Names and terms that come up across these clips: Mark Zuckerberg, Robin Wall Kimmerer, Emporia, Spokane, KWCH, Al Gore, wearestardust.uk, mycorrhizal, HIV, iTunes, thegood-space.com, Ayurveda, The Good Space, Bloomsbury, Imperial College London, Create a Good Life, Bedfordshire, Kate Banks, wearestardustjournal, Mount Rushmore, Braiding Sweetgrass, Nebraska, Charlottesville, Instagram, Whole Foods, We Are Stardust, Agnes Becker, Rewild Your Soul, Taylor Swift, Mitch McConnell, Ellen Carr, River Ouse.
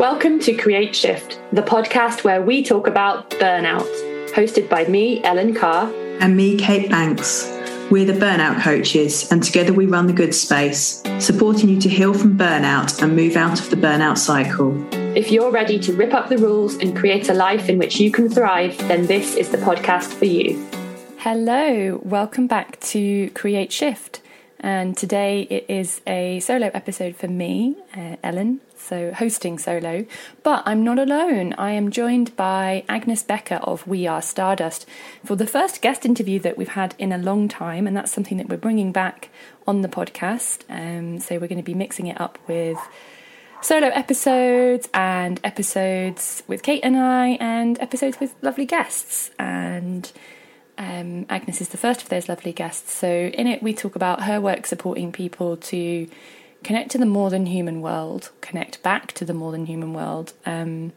Welcome to Create Shift, the podcast where we talk about burnout, hosted by me, Ellen Carr. And me, Kate Banks. We're the burnout coaches, and together we run The Good Space, supporting you to heal from burnout and move out of the burnout cycle. If you're ready to rip up the rules and create a life in which you can thrive, then this is the podcast for you. Hello, welcome back to Create Shift. And today it is a solo episode for me, Ellen, so hosting solo. But I'm not alone. I am joined by Agnes Becker of We Are Stardust for the first guest interview that we've had in a long time. And that's something that we're bringing back on the podcast. So we're going to be mixing it up with solo episodes and episodes with Kate and I and episodes with lovely guests. And Agnes is the first of those lovely guests. So in it we talk about her work supporting people to connect to the more than human world, connect back to the more than human world, and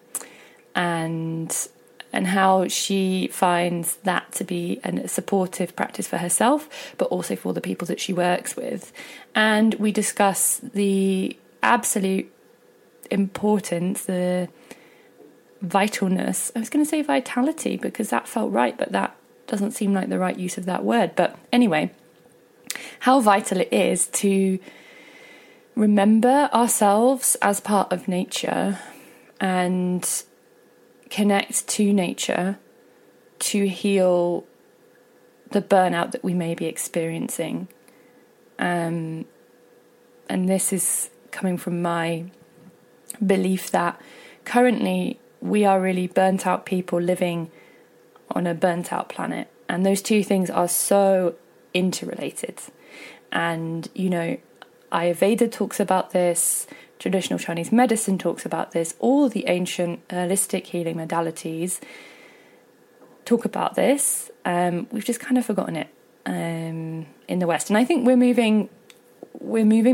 how she finds that to be a supportive practice for herself but also for the people that she works with. And we discuss the absolute importance, the vitalness — I was going to say vitality because that felt right, but that doesn't seem like the right use of that word. But anyway, how vital it is to remember ourselves as part of nature and connect to nature to heal the burnout that we may be experiencing. And this is coming from my belief that currently we are really burnt out people living on a burnt out planet, and those two things are so interrelated. And you know, Ayurveda talks about this, traditional Chinese medicine talks about this, all the ancient holistic healing modalities talk about this. We've just kind of forgotten it in the West, and I think we're moving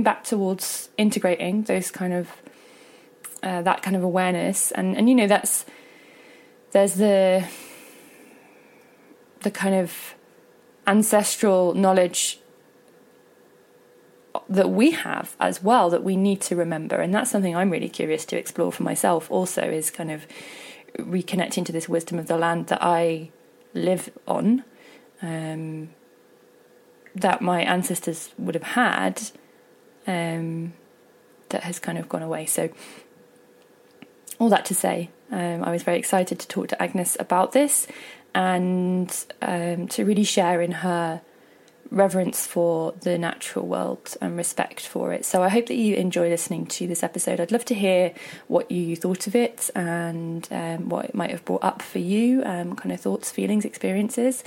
back towards integrating those kind of that kind of awareness. And you know, there's the kind of ancestral knowledge that we have as well that we need to remember. And that's something I'm really curious to explore for myself also, is kind of reconnecting to this wisdom of the land that I live on, that my ancestors would have had, that has kind of gone away. So all that to say, I was very excited to talk to Agnes about this, and to really share in her reverence for the natural world and respect for it. So I hope that you enjoy listening to this episode. I'd love to hear what you thought of it and what it might have brought up for you, kind of thoughts, feelings, experiences.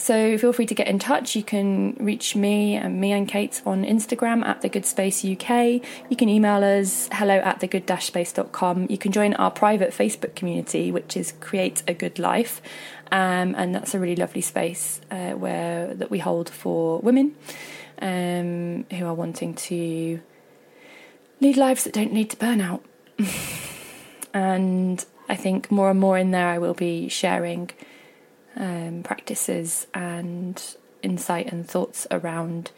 So feel free to get in touch. You can reach me and Kate on Instagram at thegood-space.uk. You can email us hello@thegood-space.com. You can join our private Facebook community, which is Create a Good Life. And that's a really lovely space that we hold for women who are wanting to lead lives that don't lead to burnout. And I think more and more in there I will be sharing practices and insight and thoughts around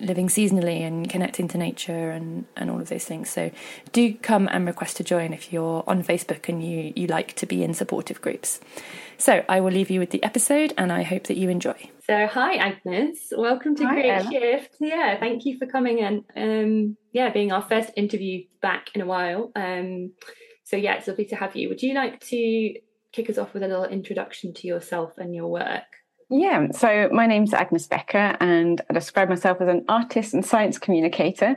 living seasonally and connecting to nature and all of those things. So do come and request to join if you're on Facebook and you like to be in supportive groups. So I will leave you with the episode, and I hope that you enjoy. So hi Agnes, welcome to Create Shift. Yeah, thank you for coming and being our first interview back in a while. So yeah, it's lovely to have you. Would you like to kick us off with a little introduction to yourself and your work? Yeah, so my name's Agnes Becker, and I describe myself as an artist and science communicator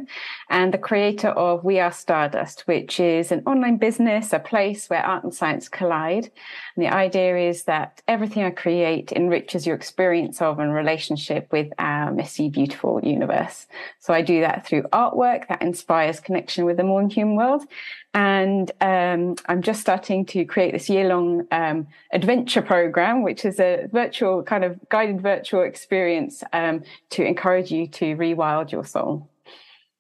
and the creator of We Are Stardust, which is an online business, a place where art and science collide. And the idea is that everything I create enriches your experience of and relationship with our messy, beautiful universe. So I do that through artwork that inspires connection with the more human world. And I'm just starting to create this year-long adventure program, which is a virtual kind of guided virtual experience to encourage you to rewild your soul.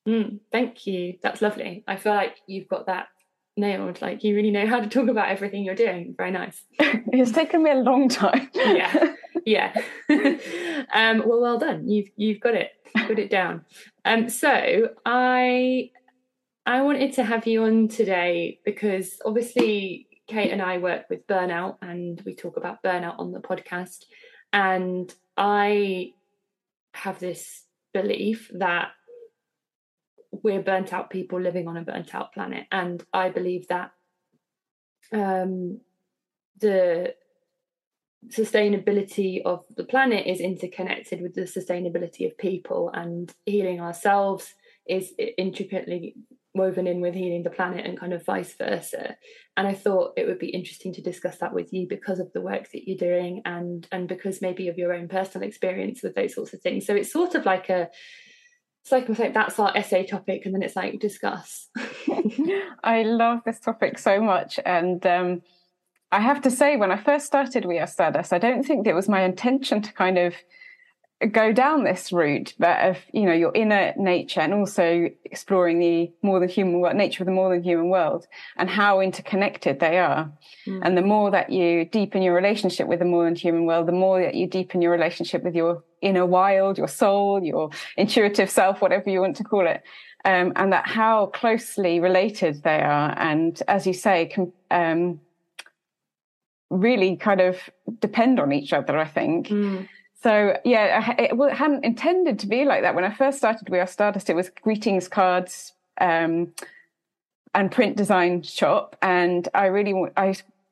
Thank you. That's lovely. I feel like you've got that nailed. Like, you really know how to talk about everything you're doing. Very nice. It's taken me a long time. Yeah. Well done. You've got it down. So I I wanted to have you on today because obviously Kate and I work with burnout, and we talk about burnout on the podcast. And I have this belief that we're burnt out people living on a burnt out planet. And I believe that the sustainability of the planet is interconnected with the sustainability of people, and healing ourselves is intricately woven in with healing the planet, and kind of vice versa. And I thought it would be interesting to discuss that with you because of the work that you're doing, and because maybe of your own personal experience with those sorts of things. So it's sort of like it's like that's our essay topic, and then it's like discuss. I love this topic so much, and I have to say, when I first started We Are Stardust, I don't think it was my intention to kind of go down this route, but of, you know, your inner nature, and also exploring the more than human world, nature of the more than human world, and how interconnected they are. Mm. And the more that you deepen your relationship with the more than human world, the more that you deepen your relationship with your inner wild, your soul, your intuitive self, whatever you want to call it. And that how closely related they are. And as you say, really kind of depend on each other, I think. Mm. So, yeah, it hadn't intended to be like that. When I first started We Are Stardust, it was greetings cards and print design shop. And I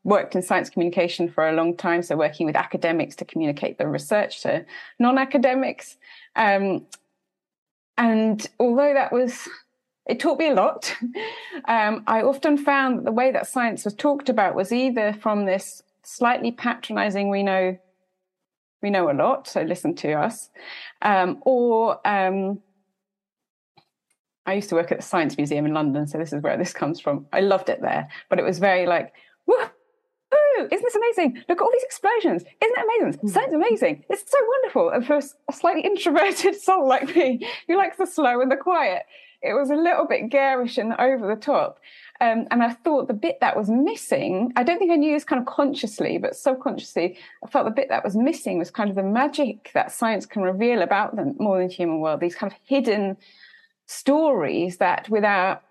worked in science communication for a long time, so working with academics to communicate the research to non-academics. And although it taught me a lot, I often found that the way that science was talked about was either from this slightly patronizing, we know a lot, so listen to us. Or I used to work at the Science Museum in London, so this is where this comes from. I loved it there, but it was very like, woo, isn't this amazing? Look at all these explosions. Isn't it amazing? Sounds amazing. It's so wonderful. And for a slightly introverted soul like me, who likes the slow and the quiet, it was a little bit garish and over the top. And I thought the bit that was missing, I don't think I knew this kind of consciously, but subconsciously, I felt the bit that was missing was kind of the magic that science can reveal about the more than human world, these kind of hidden stories that without,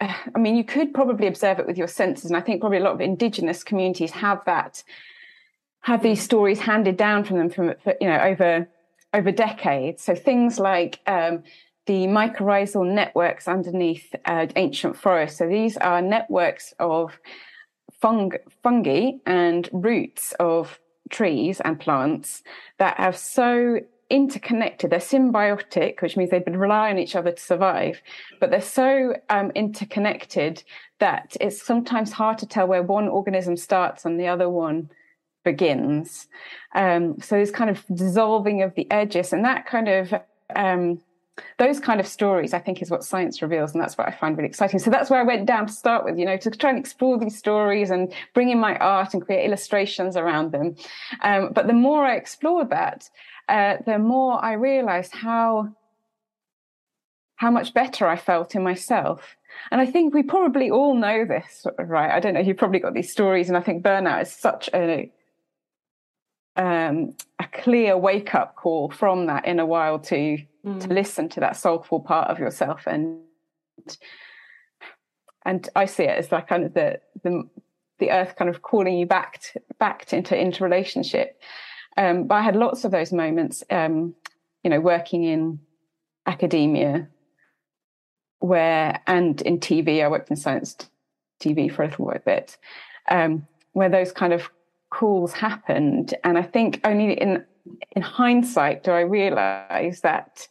I mean, you could probably observe it with your senses. And I think probably a lot of Indigenous communities have these stories handed down from them over decades. So things like, the mycorrhizal networks underneath ancient forests. So these are networks of fungi and roots of trees and plants that have so interconnected. They're symbiotic, which means they rely on each other to survive, but they're so interconnected that it's sometimes hard to tell where one organism starts and the other one begins. So this kind of dissolving of the edges, and that kind of... those kind of stories, I think, is what science reveals, and that's what I find really exciting. So that's where I went down to start with, you know, to try and explore these stories and bring in my art and create illustrations around them. But the more I explored that, the more I realized how much better I felt in myself. And I think we probably all know this, right? I don't know, you've probably got these stories, and I think burnout is such a clear wake-up call from that inner wild to listen to that soulful part of yourself, and I see it as like kind of the earth kind of calling you back into interrelationship. But I had lots of those moments, you know, working in academia, and in TV. I worked in science TV for a little bit, where those kind of calls happened, and I think only in hindsight do I realize that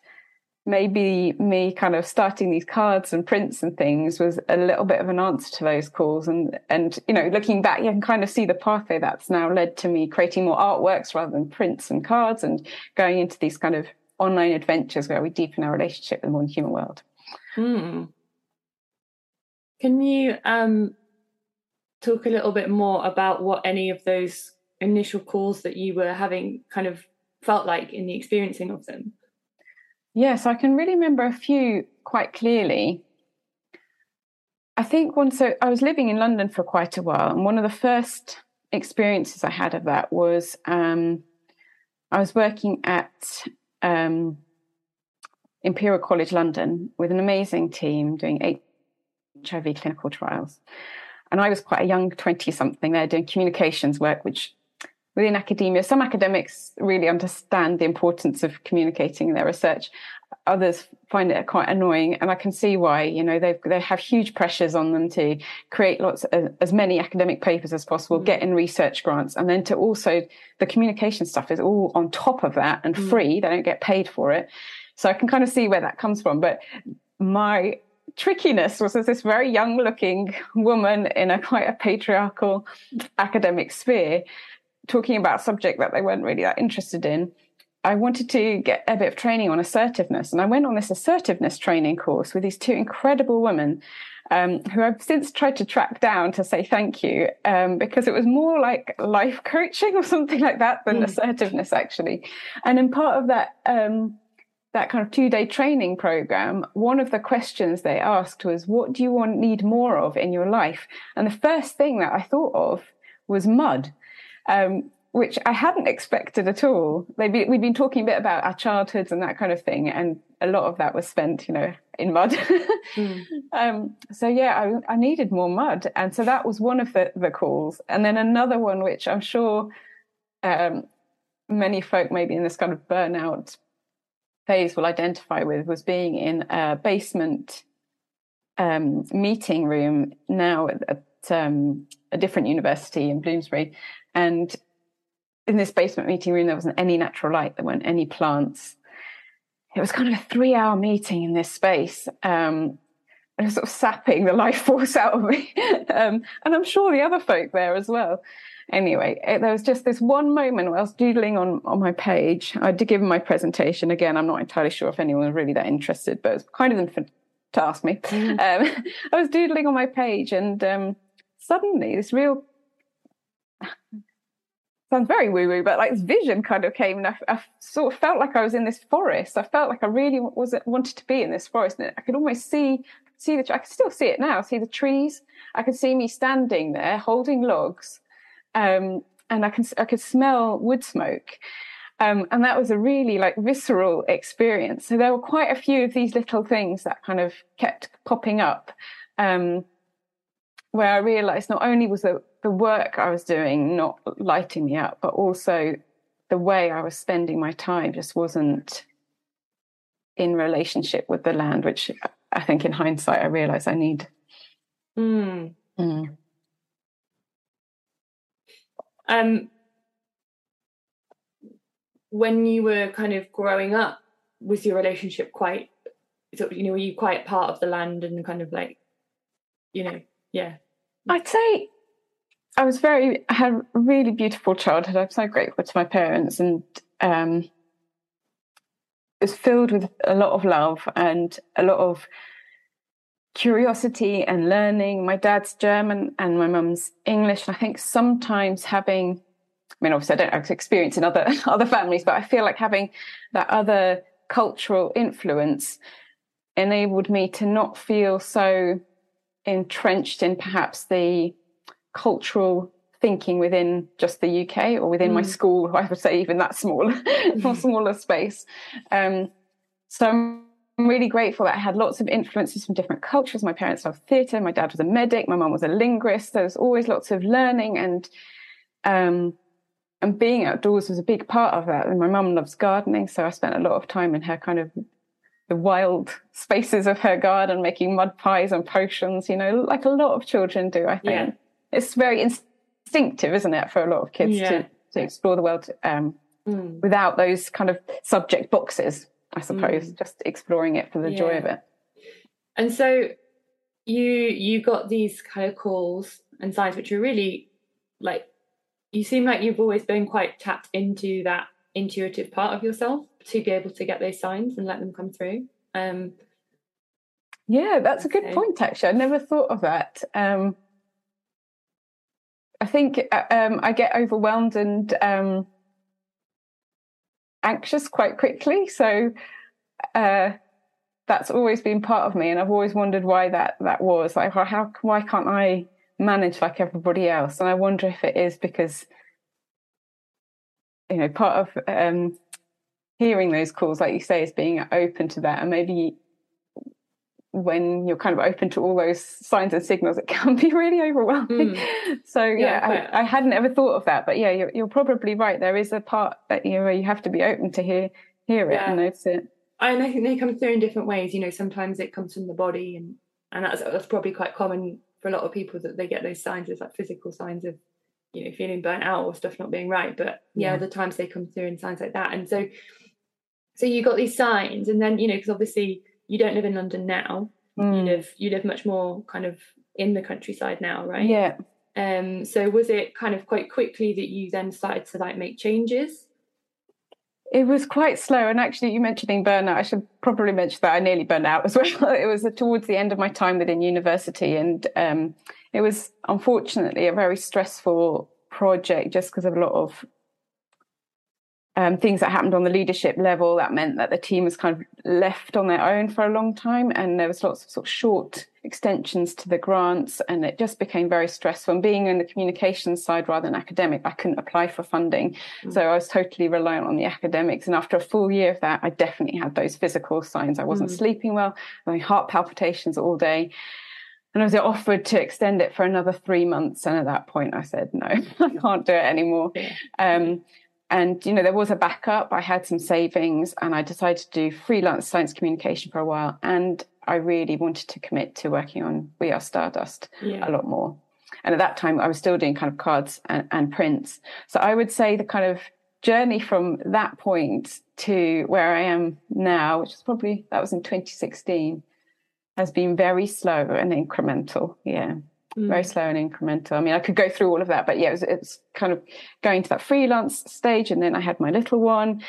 maybe me kind of starting these cards and prints and things was a little bit of an answer to those calls, and you know, looking back, you can kind of see the pathway that's now led to me creating more artworks rather than prints and cards, and going into these kind of online adventures where we deepen our relationship with the more than human world. Mm. Can you talk a little bit more about what any of those initial calls that you were having kind of felt like in the experiencing of them? Yes, I can really remember a few quite clearly. I think I was living in London for quite a while, and one of the first experiences I had of that was I was working at Imperial College London with an amazing team doing HIV clinical trials. And I was quite a young 20-something there doing communications work, which within academia, some academics really understand the importance of communicating in their research. Others find it quite annoying. And I can see why, you know, they have huge pressures on them to create lots of, as many academic papers as possible, get in research grants. And then to also, the communication stuff is all on top of that and free. They don't get paid for it. So I can kind of see where that comes from. But my trickiness was as this very young looking woman in a quite a patriarchal academic sphere, talking about a subject that they weren't really that interested in. I wanted to get a bit of training on assertiveness. And I went on this assertiveness training course with these two incredible women who I've since tried to track down to say thank you, because it was more like life coaching or something like that than assertiveness, actually. And in part of that kind of 2-day training program, one of the questions they asked was, what do you need more of in your life? And the first thing that I thought of was mud. Which I hadn't expected at all. We'd been talking a bit about our childhoods and that kind of thing, and a lot of that was spent, you know, in mud. So yeah, I needed more mud. And so that was one of the calls. And then another one, which I'm sure many folk maybe in this kind of burnout phase will identify with, was being in a basement meeting room now at a different university in Bloomsbury. And in this basement meeting room, there wasn't any natural light. There weren't any plants. It was kind of a 3-hour meeting in this space. It was sort of sapping the life force out of me. And I'm sure the other folk there as well. Anyway, there was just this one moment where I was doodling on my page. I did give my presentation. Again, I'm not entirely sure if anyone was really that interested, but it was kind of them to ask me. I was doodling on my page, and suddenly this real... sounds very woo-woo, but like this vision kind of came, and I sort of felt like I was in this forest. I felt like I really wanted to be in this forest, and I could almost I could still see it now, see the trees. I could see me standing there holding logs, and I could smell wood smoke, and that was a really like visceral experience. So there were quite a few of these little things that kind of kept popping up, where I realised not only was the work I was doing not lighting me up, but also the way I was spending my time just wasn't in relationship with the land, which I think in hindsight I realised I need. When you were kind of growing up, was your relationship quite, you know, were you quite part of the land and kind of like, you know, yeah. I'd say I had a really beautiful childhood. I'm so grateful to my parents, and it was filled with a lot of love and a lot of curiosity and learning. My dad's German and my mum's English. And I think sometimes obviously I don't have experience in other families, but I feel like having that other cultural influence enabled me to not feel so entrenched in perhaps the cultural thinking within just the UK or within my school, I would say, even that smaller space. So I'm really grateful that I had lots of influences from different cultures. My parents loved theatre, my dad was a medic, my mum was a linguist. There was always lots of learning, and being outdoors was a big part of that. And my mum loves gardening, so I spent a lot of time in her kind of the wild spaces of her garden, making mud pies and potions, you know, like a lot of children do, I think. Yeah. It's very instinctive, isn't it, for a lot of kids to explore the world without those kind of subject boxes, I suppose, just exploring it for the joy of it. And so you got these kind of calls and signs, which are really like, you seem like you've always been quite tapped into that intuitive part of yourself to be able to get those signs and let them come through. Yeah, that's a good point, actually. I never thought of that. I think I get overwhelmed and anxious quite quickly. So that's always been part of me. And I've always wondered why that was. Like, why can't I manage like everybody else? And I wonder if it is because, you know, part of hearing those calls, like you say, is being open to that. And maybe when you're kind of open to all those signs and signals, it can be really overwhelming. Mm. So I hadn't ever thought of that, but yeah, you're probably right. There is a part that where you have to be open to hear it and notice it. And I think they come through in different ways. You know, sometimes it comes from the body, and that's probably quite common for a lot of people, that they get those signs as like physical signs of, you know, feeling burnt out or stuff not being right. But yeah, other times they come through in signs like that. And so you got these signs, and then, you know, because obviously you don't live in London now. Mm. You live much more kind of in the countryside now, right? Yeah. So was it kind of quite quickly that you then started to like make changes? It was quite slow. And actually, you mentioning burnout, I should probably mention that I nearly burned out as well. It was towards the end of my time within university, and it was unfortunately a very stressful project, just because of a lot of things that happened on the leadership level. That meant that the team was kind of left on their own for a long time, and there was lots of sort of short extensions to the grants, and it just became very stressful. And being in the communications side rather than academic, I couldn't apply for funding. Mm. So I was totally reliant on the academics. And after a full year of that, I definitely had those physical signs. I wasn't sleeping well, my heart palpitations all day. And I was offered to extend it for another 3 months. And at that point I said, no, I can't do it anymore. Yeah. And, you know, there was a backup. I had some savings, and I decided to do freelance science communication for a while. And I really wanted to commit to working on We Are Stardust a lot more. And at that time, I was still doing kind of cards and prints. So I would say the kind of journey from that point to where I am now, which is probably, that was in 2016, has been very slow and incremental. Yeah. Mm. Very slow and incremental. I mean, I could go through all of that, but yeah, it was kind of going to that freelance stage, and then I had my little one,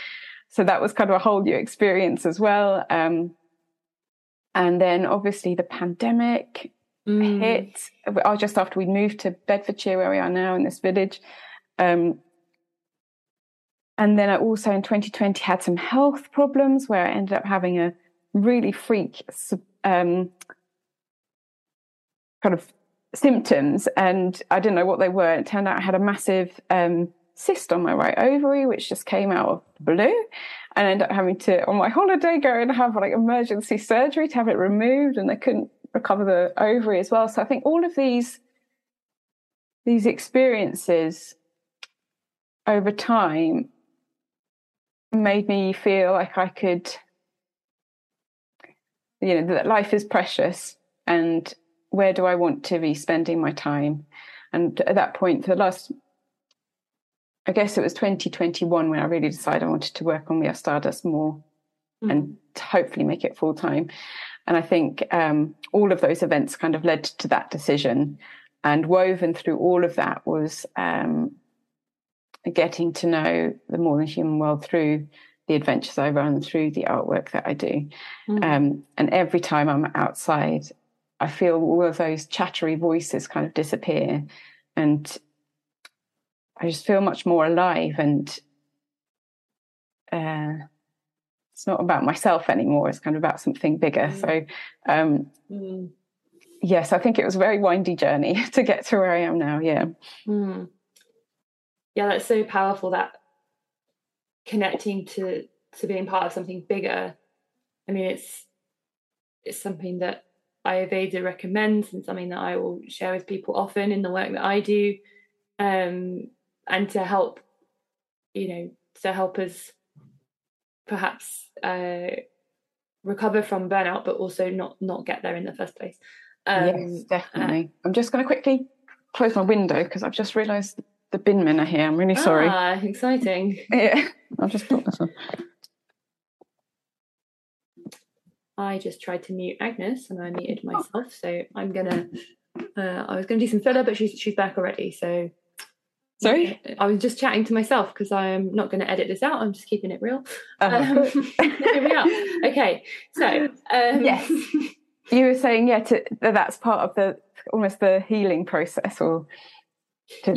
so that was kind of a whole new experience as well. And then obviously the pandemic hit just after we moved to Bedfordshire, where we are now in this village. And then I also in 2020 had some health problems, where I ended up having a really freak kind of symptoms, and I didn't know what they were. It turned out I had a massive cyst on my right ovary, which just came out of the blue, and I ended up having to, on my holiday, go and have like emergency surgery to have it removed, and they couldn't recover the ovary as well. So I think all of these experiences over time made me feel like I could, you know, that life is precious, and where do I want to be spending my time? And at that point, for the last, I guess it was 2021 when I really decided I wanted to work on We Are Stardust more and hopefully make it full time. And I think all of those events kind of led to that decision, and woven through all of that was getting to know the more than human world through the adventures I run, through the artwork that I do. Mm. And every time I'm outside, I feel all of those chattery voices kind of disappear, and I just feel much more alive, and it's not about myself anymore. It's kind of about something bigger. So yes, I think it was a very windy journey to get to where I am now. Yeah. Mm. Yeah. That's so powerful, that connecting to being part of something bigger. I mean, it's something that Ayurveda recommends, and something that I will share with people often in the work that I do, and to help, you know, to help us perhaps recover from burnout, but also not get there in the first place. Yes, definitely. I'm just going to quickly close my window because I've just realised the bin men are here. I'm really sorry. Ah, exciting. Yeah, I'll just put this on. I just tried to mute Agnes and I muted myself, so I'm gonna I was gonna do some filler, but she's back already. So sorry, I was just chatting to myself because I'm not going to edit this out. I'm just keeping it real. Here we are. Okay, so yes, you were saying that's part of the almost the healing process, or so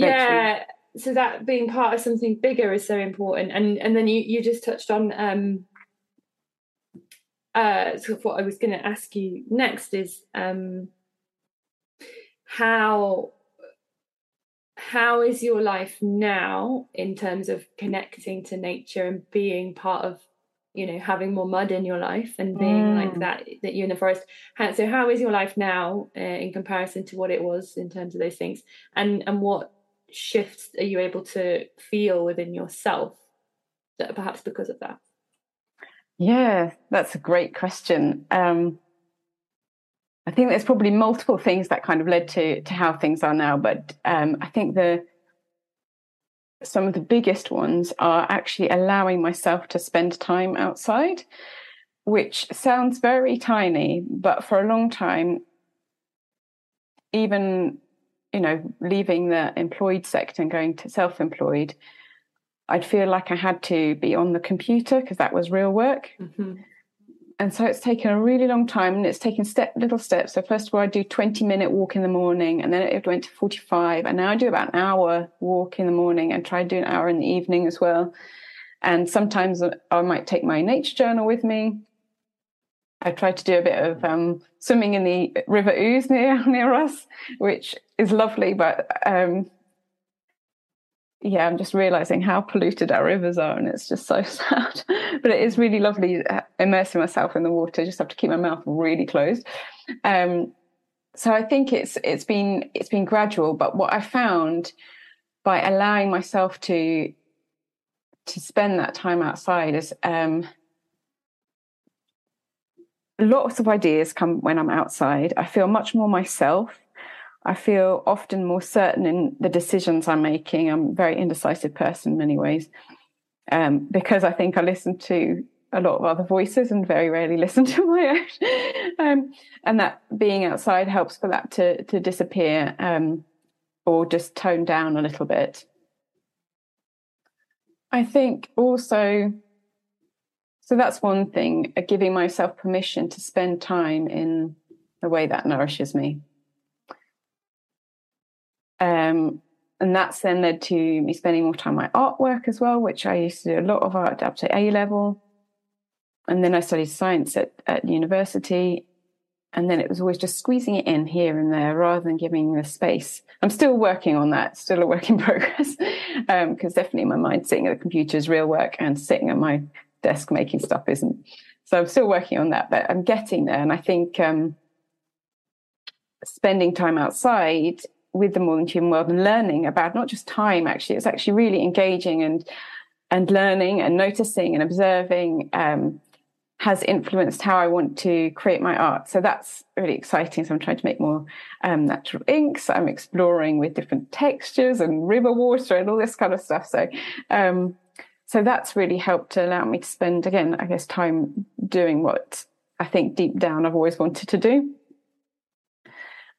that being part of something bigger is so important. And then you just touched on so what I was going to ask you next is how is your life now in terms of connecting to nature and being part of you know, having more mud in your life and being like that you're in the forest. So how is your life now in comparison to what it was in terms of those things? And what shifts are you able to feel within yourself that perhaps because of that? Yeah, that's a great question. I think there's probably multiple things that kind of led to how things are now, but I think some of the biggest ones are actually allowing myself to spend time outside, which sounds very tiny, but for a long time, even, you know, leaving the employed sector and going to self-employed, I'd feel like I had to be on the computer because that was real work. Mm-hmm. And so it's taken a really long time, and it's taken little steps. So first of all, I do 20-minute walk in the morning, and then it went to 45. And now I do about an hour walk in the morning and try to do an hour in the evening as well. And sometimes I might take my nature journal with me. I try to do a bit of swimming in the River Ouse near us, which is lovely. But yeah, I'm just realizing how polluted our rivers are, and it's just so sad. But it is really lovely immersing myself in the water. I just have to keep my mouth really closed. So I think it's been gradual. But what I found by allowing myself to spend that time outside is lots of ideas come when I'm outside. I feel much more myself. I feel often more certain in the decisions I'm making. I'm a very indecisive person in many ways, because I think I listen to a lot of other voices and very rarely listen to my own. And that being outside helps for that to disappear, or just tone down a little bit. I think also, so that's one thing, giving myself permission to spend time in a way that nourishes me. And that's then led to me spending more time on my artwork as well, which I used to do a lot of art up to A level. And then I studied science at university. And then it was always just squeezing it in here and there rather than giving the space. I'm still working on that, still a work in progress, because definitely in my mind, sitting at the computer is real work and sitting at my desk making stuff isn't. So I'm still working on that, but I'm getting there. And I think spending time outside with the modern human world and learning about not just time, actually, it's actually really engaging and learning and noticing and observing has influenced how I want to create my art. So that's really exciting. So I'm trying to make more natural inks. I'm exploring with different textures and river water and all this kind of stuff. So so that's really helped to allow me to spend, again, I guess, time doing what I think deep down I've always wanted to do.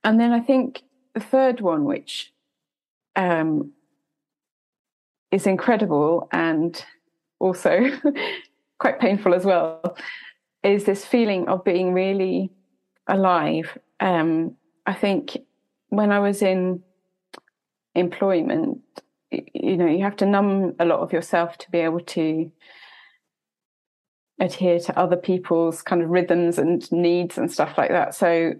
And then I think the third one, which is incredible and also quite painful as well, is this feeling of being really alive. I think when I was in employment, you know, you have to numb a lot of yourself to be able to adhere to other people's kind of rhythms and needs and stuff like that. So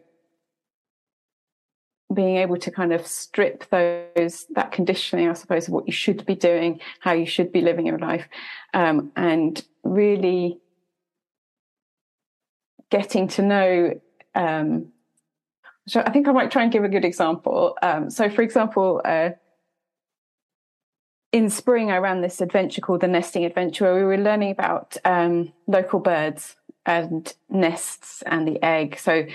being able to kind of strip that conditioning, I suppose, of what you should be doing, how you should be living your life, and really getting to know. So I think I might try and give a good example. So, for example, in spring, I ran this adventure called the Nesting Adventure, where we were learning about local birds and nests and the egg. So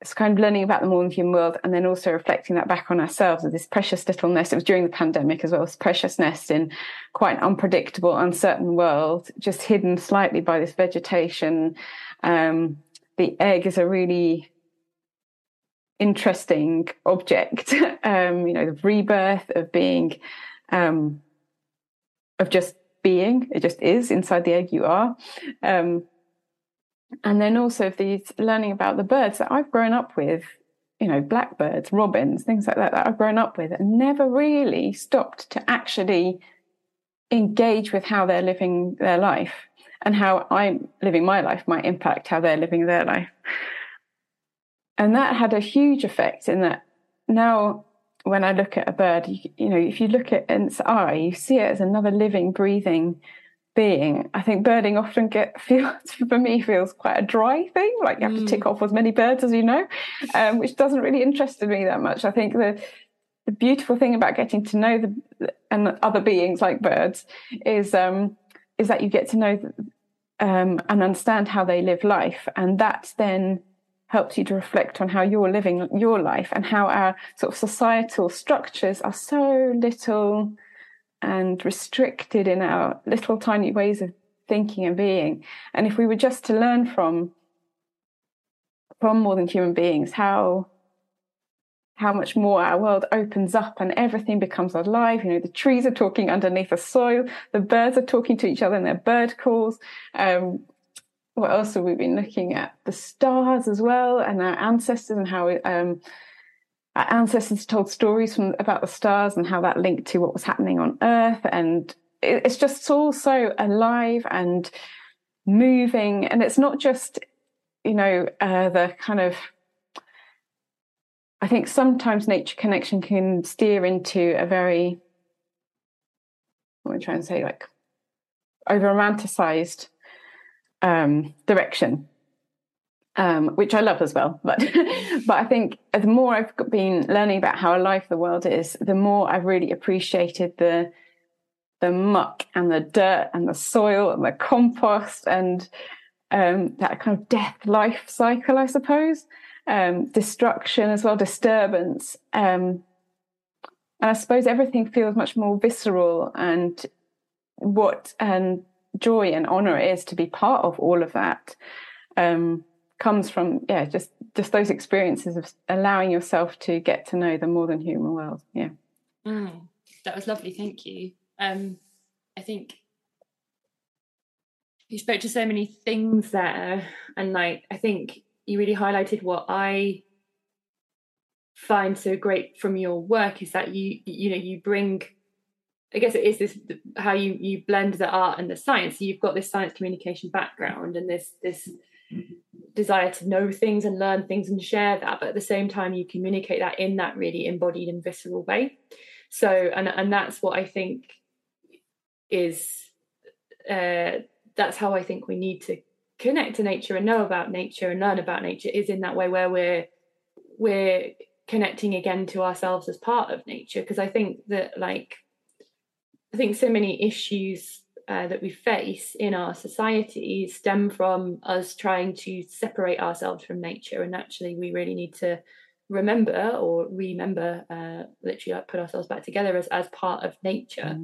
it's kind of learning about the modern human world and then also reflecting that back on ourselves with this precious little nest. It was during the pandemic as well, this precious nest in quite an unpredictable, uncertain world, just hidden slightly by this vegetation. The egg is a really interesting object, you know, the rebirth of being, of just being, it just is inside the egg you are. And then also learning about the birds that I've grown up with, you know, blackbirds, robins, things like that I've grown up with and never really stopped to actually engage with how they're living their life and how I'm living my life might impact how they're living their life. And that had a huge effect in that now when I look at a bird, you know, if you look at its eye, you see it as another living, breathing being, I think birding often feels quite a dry thing, like you have to tick off as many birds as you know, which doesn't really interest me that much. I think the beautiful thing about getting to know and other beings like birds is that you get to know and understand how they live life, and that then helps you to reflect on how you're living your life and how our sort of societal structures are so little and restricted in our little tiny ways of thinking and being. And if we were just to learn from more than human beings, how much more our world opens up and everything becomes alive. You know, the trees are talking underneath the soil, the birds are talking to each other in their bird calls. What else have we been looking at? The stars as well, and our ancestors, and how our ancestors told stories about the stars and how that linked to what was happening on Earth. And it's just all so alive and moving. And it's not just, you know, the kind of, I think sometimes nature connection can steer into a very, like over romanticized direction, which I love as well. But I think the more I've been learning about how alive the world is, the more I've really appreciated the muck and the dirt and the soil and the compost and that kind of death-life cycle, I suppose. Destruction as well, disturbance, and I suppose everything feels much more visceral, and joy and honor it is to be part of all of that comes from just those experiences of allowing yourself to get to know the more than human world. That was lovely, thank you. I think you spoke to so many things there, and I think you really highlighted what I find so great from your work is that you bring, I guess it is this, how you blend the art and the science. You've got this science communication background and this desire to know things and learn things and share that, but at the same time you communicate that in that really embodied and visceral way. So, and that's what I think is, that's how I think we need to connect to nature and know about nature and learn about nature, is in that way where we're connecting again to ourselves as part of nature. Because I think that so many issues that we face in our society stem from us trying to separate ourselves from nature, and actually we really need to remember literally put ourselves back together as part of nature.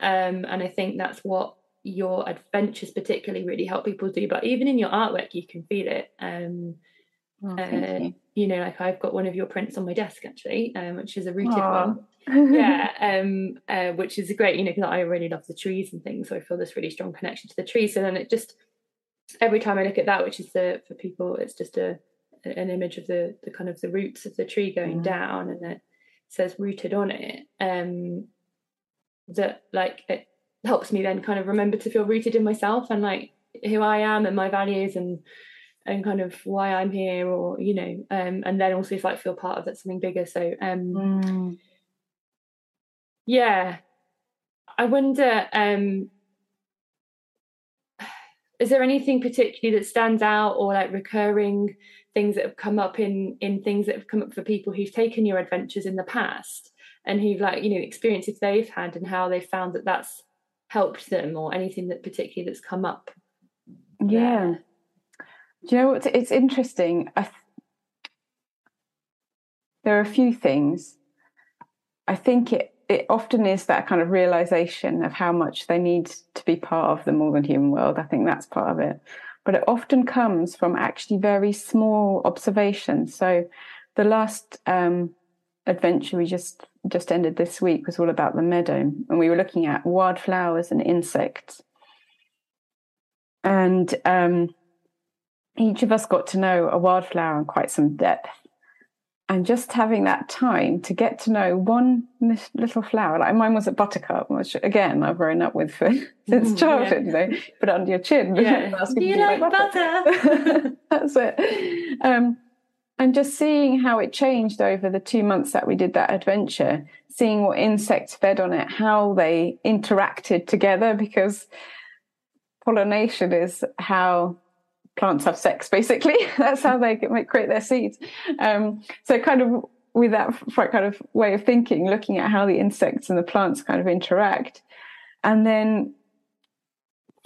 And I think that's what your adventures particularly really help people do, but even in your artwork you can feel it. I've got one of your prints on my desk actually, which is a rooted one. Which is great, because I really love the trees and things, so I feel this really strong connection to the trees. So then it just, every time I look at that, which is for people it's just an image of the kind of the roots of the tree going down, and it says rooted on it, that it helps me then kind of remember to feel rooted in myself and who I am and my values and kind of why I'm here, or and then also feel part of that, something bigger. So I wonder, is there anything particularly that stands out, or recurring things that have come up in things that have come up for people who've taken your adventures in the past and who've experiences they've had and how they found that that's helped them, or anything that particularly that's come up? Yeah. Do you know what? It's interesting. There are a few things. I think it often is that kind of realization of how much they need to be part of the more than human world. I think that's part of it. But it often comes from actually very small observations. So the last adventure we just ended this week was all about the meadow, and we were looking at wildflowers and insects, and each of us got to know a wildflower in quite some depth, and just having that time to get to know one little flower, mine was a buttercup, which again I've grown up with since childhood. You put it under your chin, you like butter. That's it. And just seeing how it changed over the 2 months that we did that adventure, seeing what insects fed on it, how they interacted together, because pollination is how plants have sex, basically. That's how they create their seeds. So kind of with that kind of way of thinking, looking at how the insects and the plants kind of interact. And then,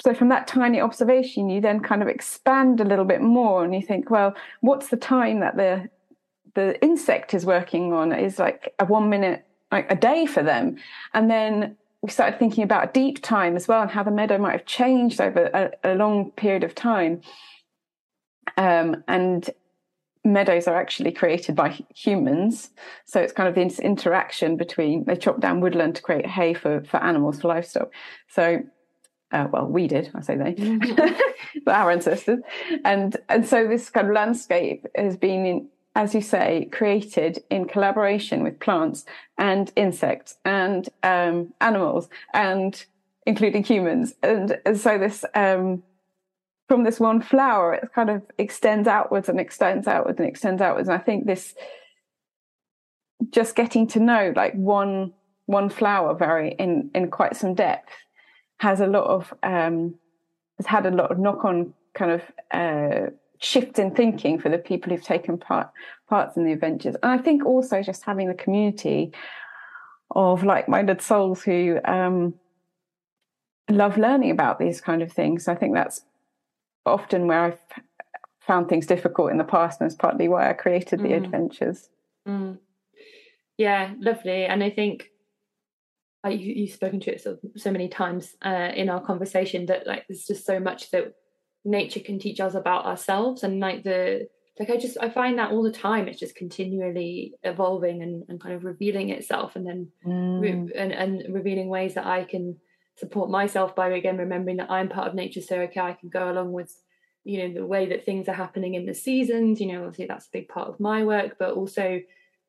so from that tiny observation, you then kind of expand a little bit more and you think, well, what's the time that the insect is working on? Is like a 1 minute, like a day for them. And then we started thinking about deep time as well and how the meadow might have changed over a long period of time. And meadows are actually created by humans. So it's kind of this interaction between, they chop down woodland to create hay for animals, for livestock. So, well, we did, I say they, our ancestors. And so this kind of landscape has been, as you say, created in collaboration with plants and insects and animals, and including humans. And so this from this one flower, it kind of extends outwards and extends outwards and extends outwards. And I think this, just getting to know like one flower very in quite some depth, has a lot of has had a lot of knock-on kind of shift in thinking for the people who've taken parts in the adventures. And I think also just having the community of like-minded souls who love learning about these kind of things. I think that's often where I've found things difficult in the past, and it's partly why I created the adventures. Yeah, lovely. And I think you've spoken to it so many times in our conversation that like there's just so much that nature can teach us about ourselves, and I find that all the time it's just continually evolving and kind of revealing itself, and then and revealing ways that I can support myself by again remembering that I'm part of nature. So okay, I can go along with, you know, the way that things are happening in the seasons, you know, obviously that's a big part of my work, but also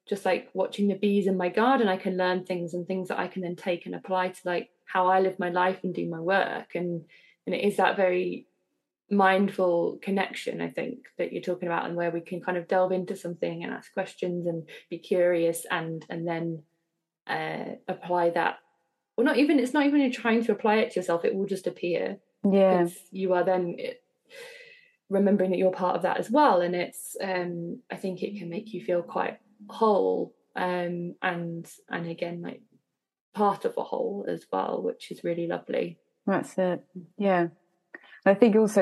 just like watching the bees in my garden, I can learn things that I can then take and apply to like how I live my life and do my work. And it is that very mindful connection, I think, that you're talking about, and where we can kind of delve into something and ask questions and be curious and then apply that. Well, it's not even you're trying to apply it to yourself, it will just appear. Yeah. Because you are then remembering that you're part of that as well. And it's I think it can make you feel quite whole and again like part of a whole as well, which is really lovely. That's it. Yeah. I think also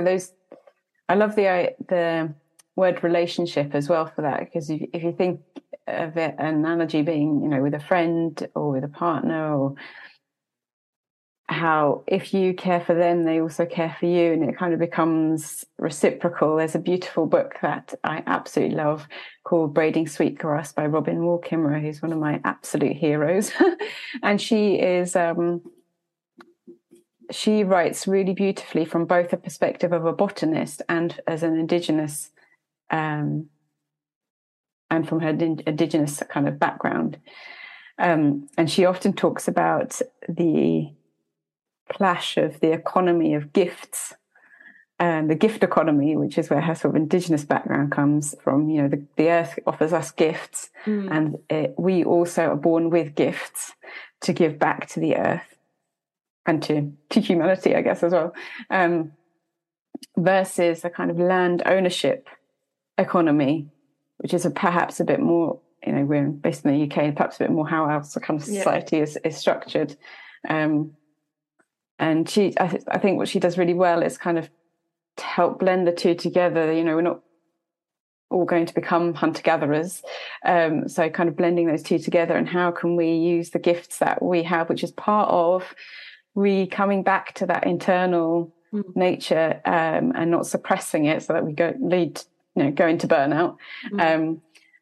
I love the word relationship as well for that, because if you think of it, an analogy being, you know, with a friend or with a partner, or how if you care for them, they also care for you, and it kind of becomes reciprocal. There's a beautiful book that I absolutely love called Braiding Sweetgrass by Robin Wall Kimmerer, who's one of my absolute heroes. And she is... she writes really beautifully from both the perspective of a botanist and as an indigenous, and from her indigenous kind of background. And she often talks about the clash of the economy of gifts and the gift economy, which is where her sort of indigenous background comes from. You know, the earth offers us gifts, and we also are born with gifts to give back to the earth. And to humanity, I guess, as well, versus a kind of land ownership economy, which is perhaps a bit more, you know, we're based in the UK, perhaps a bit more how our kind of society is structured. And I think what she does really well is kind of to help blend the two together. You know, we're not all going to become hunter-gatherers, so kind of blending those two together, and how can we use the gifts that we have, which is part of coming back to that internal nature, and not suppressing it, so that we go into burnout,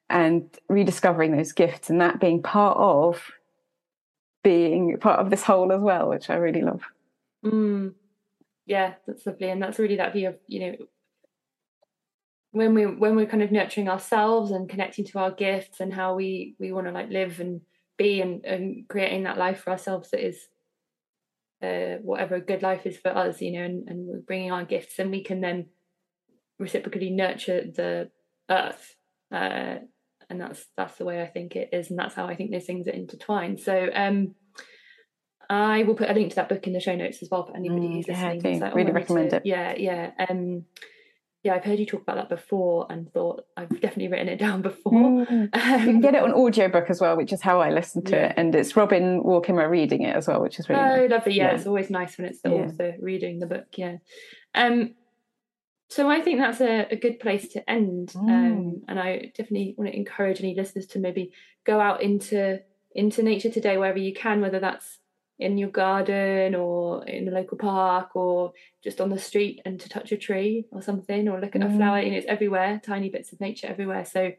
and rediscovering those gifts, and that being part of this whole as well, which I really love. Yeah, that's lovely, and that's really that view of, you know, when we're kind of nurturing ourselves and connecting to our gifts and how we want to like live and be and creating that life for ourselves that is whatever a good life is for us, you know, and we're bringing our gifts, and we can then reciprocally nurture the earth, and that's the way I think it is, and that's how I think those things are intertwined. So I will put a link to that book in the show notes as well for anybody who's listening. Yeah, I really recommend it. Yeah, yeah. Yeah, I've heard you talk about that before and thought I've definitely written it down before. You can get it on audiobook as well, which is how I listen to it. And it's Robin Wall Kimmerer reading it as well, which is really nice. Lovely. Yeah, yeah, it's always nice when it's the author reading the book. Yeah. So I think that's a good place to end. And I definitely want to encourage any listeners to maybe go out into nature today, wherever you can, whether that's in your garden or in the local park or just on the street, and to touch a tree or something, or look at a flower. You know, it's everywhere, tiny bits of nature everywhere. So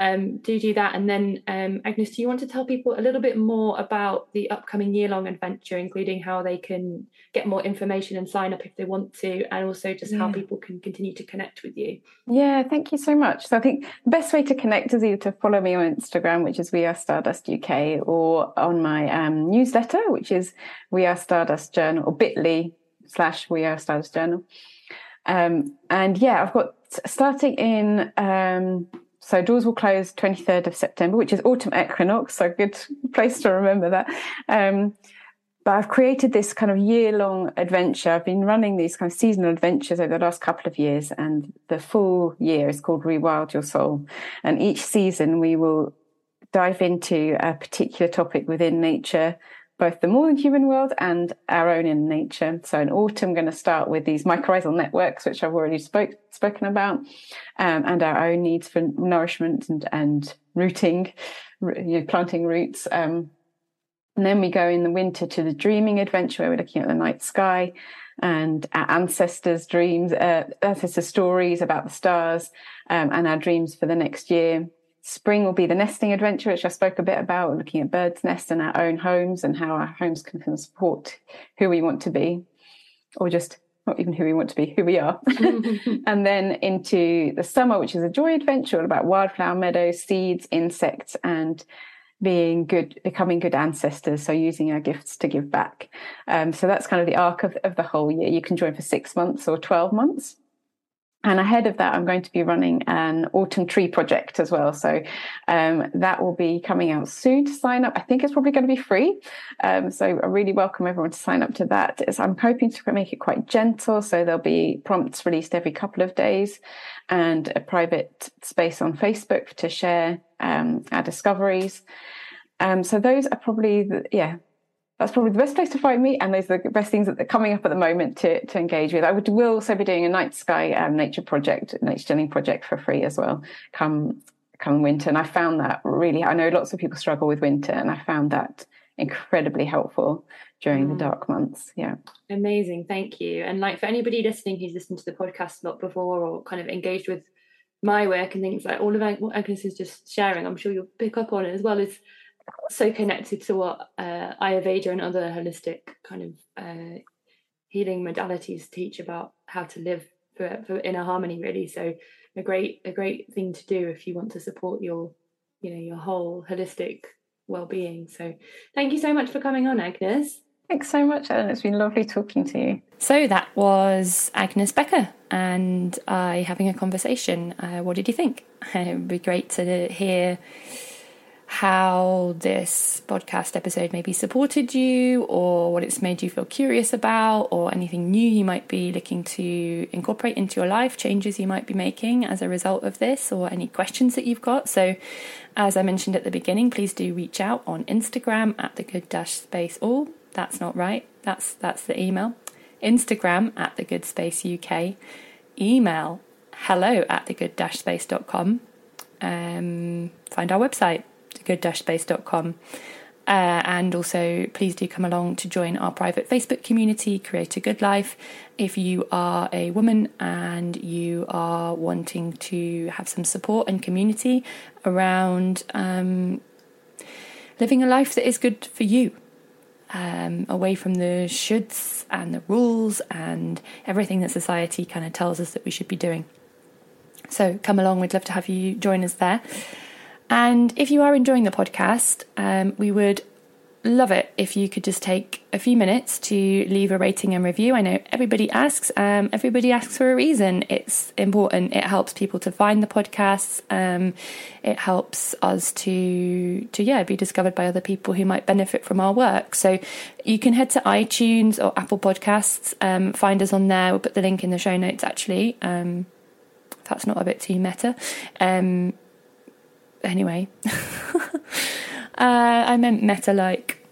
do that. And then Agnes, do you want to tell people a little bit more about the upcoming year-long adventure, including how they can get more information and sign up if they want to, and also just how people can continue to connect with you? Yeah, thank you so much. So I think the best way to connect is either to follow me on Instagram, which is We Are Stardust UK, or on my newsletter, which is We Are Stardust Journal, or bit.ly/We Are Stardust Journal. And yeah, I've got starting in... So doors will close 23rd of September, which is autumn equinox, so good place to remember that. But I've created this kind of year-long adventure. I've been running these kind of seasonal adventures over the last couple of years, and the full year is called Rewild Your Soul. And each season we will dive into a particular topic within nature, both the more human world and our own in nature. So in autumn, I'm going to start with these mycorrhizal networks, which I've already spoken about, and our own needs for nourishment and rooting, planting roots. And then we go in the winter to the dreaming adventure, where we're looking at the night sky and our ancestors' dreams, ancestor stories about the stars, and our dreams for the next year. Spring will be the nesting adventure, which I spoke a bit about, looking at birds' nests and our own homes and how our homes can support who we want to be, or just not even who we want to be, who we are. And then into the summer, which is a joy adventure, all about wildflower meadows, seeds, insects, and becoming good ancestors, so using our gifts to give back. So that's kind of the arc of the whole year. You can join for 6 months or 12 months. And ahead of that, I'm going to be running an autumn tree project as well. So that will be coming out soon to sign up. I think it's probably going to be free. So I really welcome everyone to sign up to that. I'm hoping to make it quite gentle. So there'll be prompts released every couple of days and a private space on Facebook to share our discoveries. So those are probably, that's probably the best place to find me, and those are the best things that are coming up at the moment to engage with. I will also be doing a night sky nature journaling project for free as well, come winter. And I found that really, I know lots of people struggle with winter, and I found that incredibly helpful during the dark months. Yeah, amazing, thank you. And like, for anybody listening who's listened to the podcast a lot before or kind of engaged with my work and things, like all of what Agnes is just sharing, I'm sure you'll pick up on it as well, as so connected to what Ayurveda and other holistic kind of healing modalities teach about how to live for inner harmony, really. So a great thing to do if you want to support your your whole holistic well-being. So thank you so much for coming on, Agnes. Thanks so much, Ellen. It's been lovely talking to you. So that was Agnes Becker and I having a conversation. What did you think? It would be great to hear how this podcast episode maybe supported you, or what it's made you feel curious about, or anything new you might be looking to incorporate into your life, changes you might be making as a result of this, or any questions that you've got. So as I mentioned at the beginning, please do reach out on Instagram at thegood-space. Oh, that's not right. That's the email. Instagram at thegood-space UK. Email hello@thegood-space.com. Find our website, good-space.com, and also please do come along to join our private Facebook community, Create a Good Life. If you are a woman and you are wanting to have some support and community around living a life that is good for you, away from the shoulds and the rules and everything that society kind of tells us that we should be doing. So come along, we'd love to have you join us there. And if you are enjoying the podcast, we would love it if you could just take a few minutes to leave a rating and review. I know everybody asks for a reason. It's important. It helps people to find the podcasts. It helps us to be discovered by other people who might benefit from our work. So you can head to iTunes or Apple Podcasts, find us on there. We'll put the link in the show notes, actually. If that's not a bit too meta. Anyway, I meant meta like,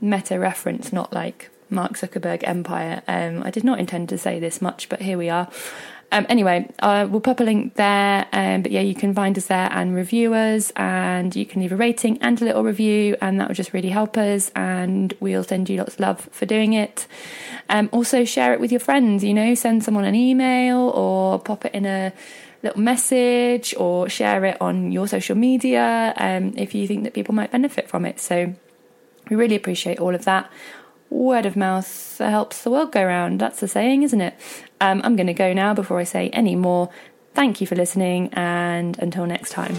meta reference, not like Mark Zuckerberg empire. I did not intend to say this much, but here we are. Anyway, we'll pop a link there. But you can find us there and review us, and you can leave a rating and a little review, and that will just really help us, and we'll send you lots of love for doing it. Also share it with your friends, send someone an email or pop it in a little message or share it on your social media if you think that people might benefit from it. So we really appreciate all of that. Word of mouth helps the world go round. That's the saying, isn't it? I'm going to go now before I say any more. Thank you for listening, and until next time.